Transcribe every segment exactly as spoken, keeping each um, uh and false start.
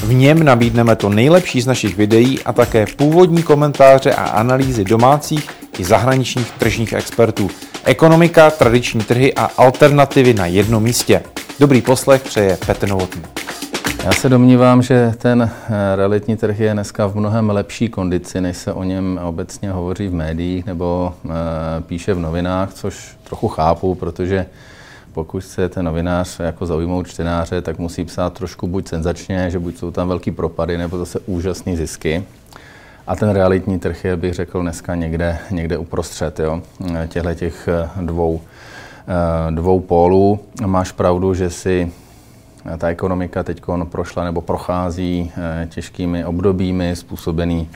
V něm nabídneme to nejlepší z našich videí a také původní komentáře a analýzy domácích i zahraničních tržních expertů. Ekonomika, tradiční trhy a alternativy na jednom místě. Dobrý poslech přeje Petr Novotný. Já se domnívám, že ten realitní trh je dneska v mnohem lepší kondici, než se o něm obecně hovoří v médiích nebo píše v novinách, což trochu chápu, protože pokud se ten novinář jako zaujmout čtenáře, tak musí psát trošku buď senzačně, že buď jsou tam velký propady, nebo zase úžasné zisky. A ten realitní trh je, bych řekl, dneska někde, někde uprostřed, jo, těchto těch dvou, dvou pólů. Máš pravdu, že si ta ekonomika teď prošla nebo prochází těžkými obdobími, způsobený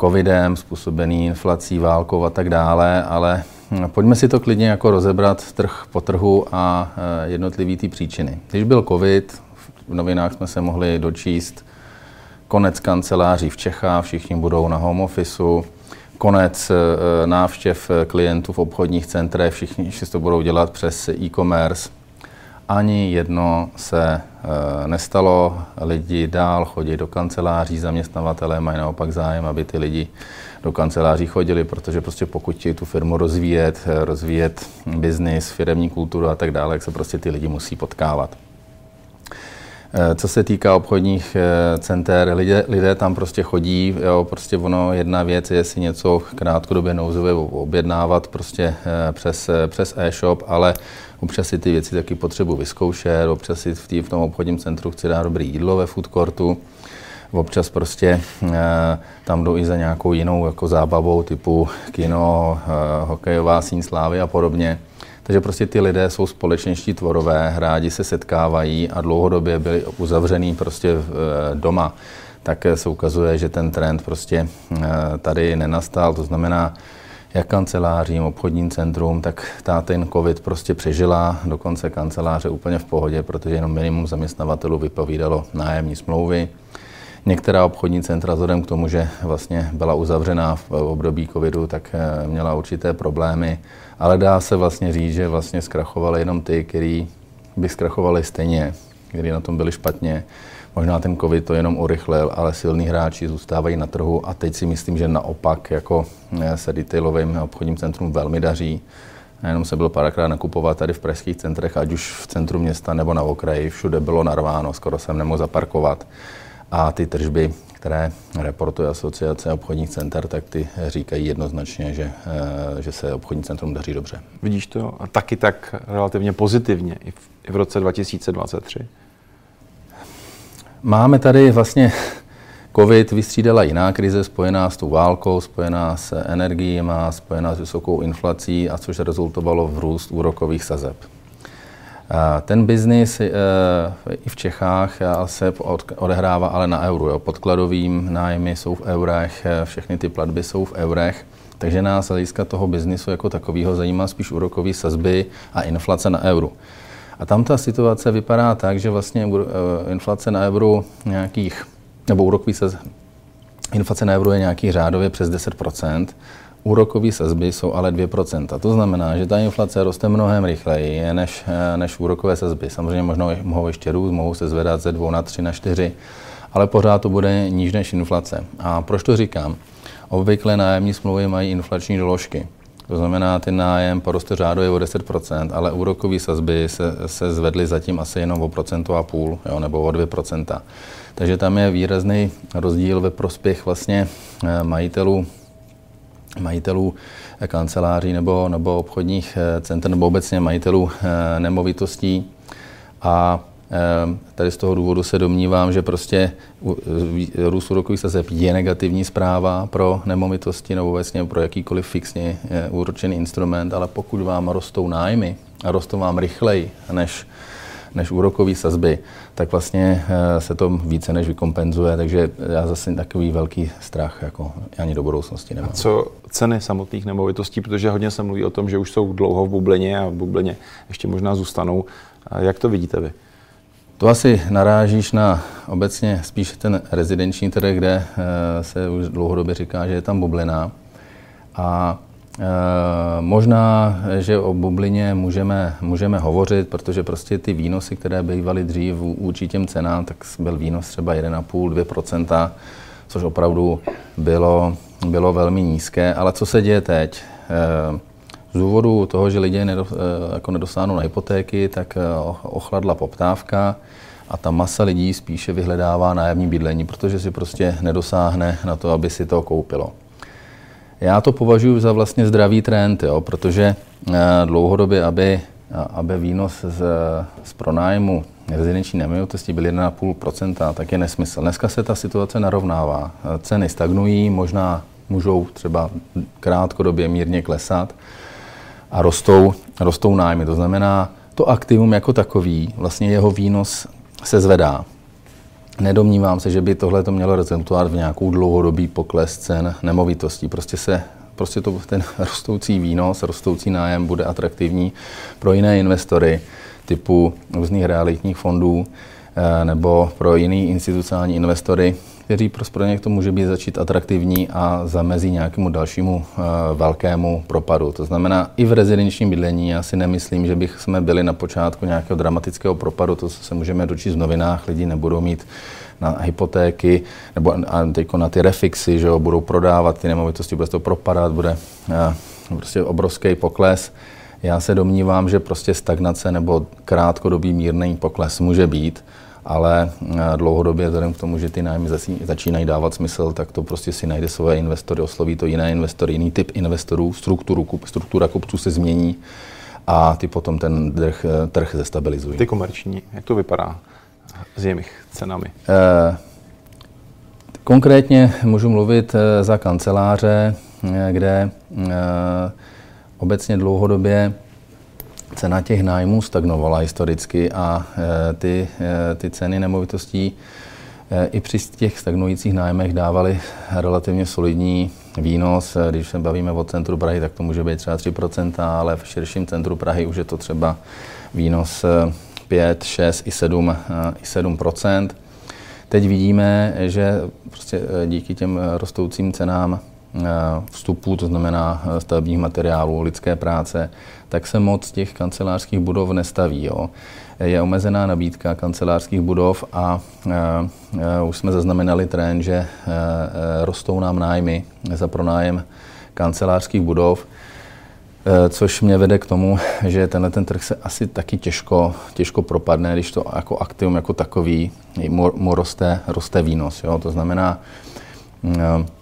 covidem, způsobený inflací, válkou a tak dále, ale pojďme si to klidně jako rozebrat trh po trhu a jednotlivý ty příčiny. Když byl covid, v novinách jsme se mohli dočíst konec kanceláří v Čechách, všichni budou na home officeu, konec návštěv klientů v obchodních centrech, všichni si to budou dělat přes e-commerce. Ani jedno se nestalo, lidi dál chodí do kanceláří, zaměstnavatelé mají naopak zájem, aby ty lidi do kanceláří chodili, protože prostě pokud chtějí tu firmu rozvíjet, rozvíjet biznis, firemní kulturu a tak dále, tak se prostě ty lidi musí potkávat. Co se týká obchodních center, lidé, lidé tam prostě chodí, jo, prostě ono jedna věc je si něco krátkodobě nouzově objednávat prostě přes, přes e-shop, ale občas si ty věci taky potřebuji vyzkoušet, občas si v, tý, v tom obchodním centru chci dát dobrý jídlo ve food courtu, občas prostě tam jdou i za nějakou jinou jako zábavou typu kino, hokejová síň slávy a podobně. Takže prostě ty lidé jsou společenští tvorové, rádi se setkávají a dlouhodobě byli uzavřený prostě doma. Tak se ukazuje, že ten trend prostě tady nenastal, to znamená jak kancelářím, obchodním centrum, tak ta ten covid prostě přežila, dokonce kanceláře úplně v pohodě, protože jenom minimum zaměstnavatelů vypovídalo nájemní smlouvy. Některá obchodní centra vzhledem k tomu, že vlastně byla uzavřená v období covidu, tak měla určité problémy, ale dá se vlastně říct, že vlastně zkrachovaly jenom ty, kteří by zkrachovali stejně, kteří na tom byli špatně. Možná ten covid to jenom urychlil, ale silní hráči zůstávají na trhu a teď si myslím, že naopak jako se retailovým obchodním centrum velmi daří. Jenom se bylo párkrát nakupovat tady v pražských centrech, ať už v centru města nebo na okraji, všude bylo narváno, skoro jsem nemohl zaparkovat. A ty tržby, které reportuje Asociace obchodních center, tak ty říkají jednoznačně, že, že se obchodní centrum daří dobře. Vidíš to a taky tak relativně pozitivně i v, i v roce dva tisíce dvacet tři? Máme tady vlastně covid vystřídala jiná krize spojená s tou válkou, spojená s energiemi, spojená s vysokou inflací, a což rezultovalo v růst úrokových sazeb. Ten biznis e, i v Čechách se odehrává ale na euro. Jo. Podkladovým nájmy jsou v eurech, všechny ty platby jsou v eurech, takže nás z hlediska toho biznisu jako takového zajímá spíš úrokové sazby a inflace na euro. A tam ta situace vypadá tak, že vlastně inflace na euro nějakých, nebo úrokový saz, inflace na euro je nějaký řádově přes deset procent, úrokové sazby jsou ale dvě procenta. To znamená, že ta inflace roste mnohem rychleji než, než úrokové sazby. Samozřejmě možná mohou ještě růst, mohou se zvedat ze dvou na tři na čtyři, ale pořád to bude níž než inflace. A proč to říkám? Obvykle nájemní smlouvy mají inflační doložky. To znamená, ten nájem poroste řádově o deset procent, ale úrokové sazby se, se zvedly zatím asi jenom o procento a půl, jo, nebo o dvě procenta. Takže tam je výrazný rozdíl ve prospěch vlastně majitelů majitelů kanceláří nebo, nebo obchodních center, nebo obecně majitelů e, nemovitostí. A e, tady z toho důvodu se domnívám, že prostě růst úrokových sazeb je negativní zpráva pro nemovitosti nebo obecně pro jakýkoliv fixně e, úročený instrument, ale pokud vám rostou nájmy a rostou vám rychleji než než úrokové sazby, tak vlastně se to více než vykompenzuje, takže já zase takový velký strach jako ani do budoucnosti nemám. A co ceny samotných nemovitostí, protože hodně se mluví o tom, že už jsou dlouho v bublině a v bublině ještě možná zůstanou. Jak to vidíte vy? To asi narážíš na obecně spíš ten rezidenční trh, kde se už dlouhodobě říká, že je tam bublina. A možná, že o bublině můžeme, můžeme hovořit, protože prostě ty výnosy, které bývaly dřív vůči těm cenám, tak byl výnos třeba jedna celá pět až dvě procenta, což opravdu bylo, bylo velmi nízké. Ale co se děje teď? Z důvodu toho, že lidé nedosáhnou na hypotéky, tak ochladla poptávka a ta masa lidí spíše vyhledává nájemní bydlení, protože si prostě nedosáhne na to, aby si to koupilo. Já to považuji za vlastně zdravý trend, jo, protože dlouhodobě, aby, aby výnos z, z pronájmu rezidenční nemovitosti byl jedna celá pět procenta, tak je nesmysl. Dneska se ta situace narovnává. Ceny stagnují, možná můžou třeba krátkodobě mírně klesat a rostou, rostou nájmy. To znamená, to aktivum jako takový, vlastně jeho výnos se zvedá. Nedomnívám se, že by tohle to mělo rezultovat v nějakou dlouhodobý pokles cen nemovitostí. Prostě, se, prostě to, ten rostoucí výnos, rostoucí nájem bude atraktivní pro jiné investory typu různých realitních fondů nebo pro jiný institucionální investory, kteří pro ně to může být začít atraktivní a zamezí nějakému dalšímu velkému propadu. To znamená, i v rezidenčním bydlení já si nemyslím, že bych jsme byli na počátku nějakého dramatického propadu, to, co se můžeme dočíst v novinách, lidi nebudou mít na hypotéky, nebo teďko na ty refixy, že jo, budou prodávat ty nemovitosti, bude to propadat, bude prostě obrovský pokles. Já se domnívám, že prostě stagnace nebo krátkodobý mírný pokles může být, ale dlouhodobě, vzhledem k tomu, že ty nájmy začínají dávat smysl, tak to prostě si najde svoje investory, osloví to jiné investory, jiný typ investorů, strukturu, struktura kupců se změní a ty potom ten trh, trh zestabilizují. Ty komerční, jak to vypadá s jejich cenami? Eh, konkrétně můžu mluvit za kanceláře, kde eh, obecně dlouhodobě cena těch nájmů stagnovala historicky a ty, ty ceny nemovitostí i při těch stagnujících nájmech dávaly relativně solidní výnos. Když se bavíme o centru Prahy, tak to může být třeba tři procenta, ale v širším centru Prahy už je to třeba výnos pět, šest i sedm procent. Teď vidíme, že prostě díky těm rostoucím cenám vstupů, to znamená stavebních materiálů, lidské práce, tak se moc těch kancelářských budov nestaví. Jo. Je omezená nabídka kancelářských budov a e, e, už jsme zaznamenali trend, že e, e, rostou nám nájmy za pronájem kancelářských budov, e, což mě vede k tomu, že tenhle ten trh se asi taky těžko, těžko propadne, když to jako aktivum jako takový mu, mu roste, roste výnos. Jo. To znamená,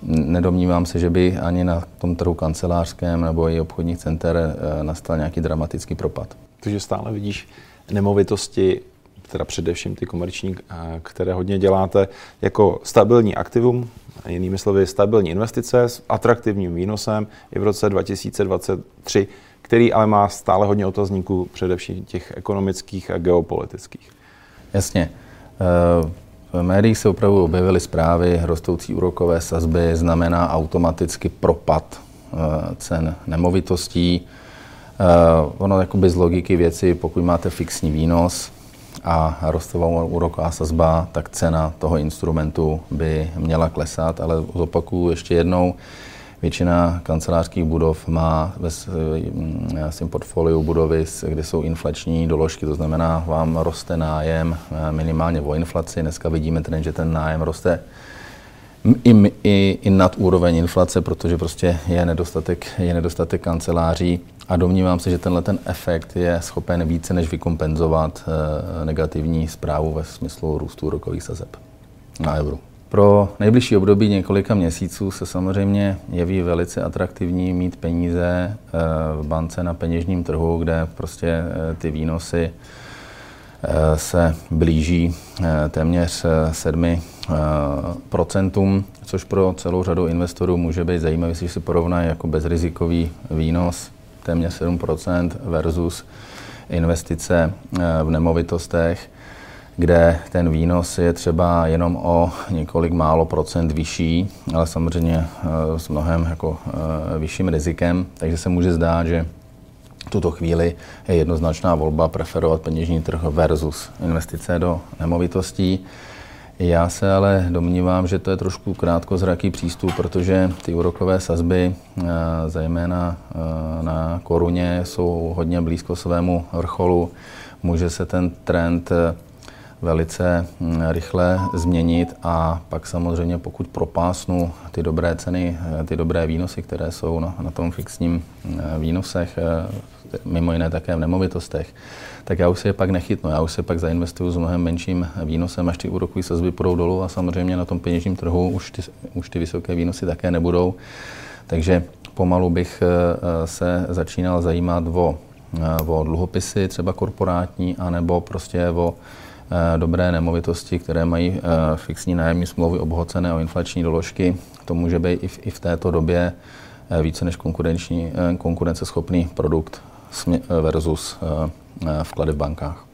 nedomnívám se, že by ani na tom trhu kancelářském nebo i obchodních center nastal nějaký dramatický propad. Takže stále vidíš nemovitosti, teda především ty komerční, které hodně děláte, jako stabilní aktivum, jinými slovy stabilní investice s atraktivním výnosem i v roce dva tisíce dvacet tři, který ale má stále hodně otazníků, především těch ekonomických a geopolitických. Jasně. V médiích se opravdu objevily zprávy, rostoucí úrokové sazby znamená automaticky propad cen nemovitostí. Ono jakoby z logiky věci, pokud máte fixní výnos a rostová úroková sazba, tak cena toho instrumentu by měla klesat, ale zopakuju ještě jednou, většina kancelářských budov má ve svém portfoliu budovy, kde jsou inflační doložky, to znamená, vám roste nájem minimálně o inflaci. Dneska vidíme trend, že ten nájem roste i, i, i nad úroveň inflace, protože prostě je nedostatek, je nedostatek kanceláří a domnívám se, že tenhle ten efekt je schopen více než vykompenzovat negativní zprávu ve smyslu růstu úrokových sazeb na euro. Pro nejbližší období několika měsíců se samozřejmě jeví velice atraktivní mít peníze v bance na peněžním trhu, kde prostě ty výnosy se blíží téměř sedm procent, což pro celou řadu investorů může být zajímavé, když si porovnají jako bezrizikový výnos téměř sedm procent versus investice v nemovitostech, kde ten výnos je třeba jenom o několik málo procent vyšší, ale samozřejmě s mnohem jako vyšším rizikem, takže se může zdát, že v tuto chvíli je jednoznačná volba preferovat peněžní trh versus investice do nemovitostí. Já se ale domnívám, že to je trošku krátkozraký přístup, protože ty úrokové sazby, zejména na koruně, jsou hodně blízko svému vrcholu. Může se ten trend velice rychle změnit a pak samozřejmě, pokud propásnu ty dobré ceny, ty dobré výnosy, které jsou na, na tom fixním výnosech, mimo jiné také v nemovitostech, tak já už si je pak nechytnu, já už si pak zainvestuju s mnohem menším výnosem, až ty úrokové sazby půjdou dolů a samozřejmě na tom peněžním trhu už ty, už ty vysoké výnosy také nebudou. Takže pomalu bych se začínal zajímat o, o dluhopisy, třeba korporátní, anebo prostě o dobré nemovitosti, které mají fixní nájemní smlouvy obohacené o inflační doložky. To může být i v, i v této době více než konkurenční, konkurenceschopný produkt versus vklady v bankách.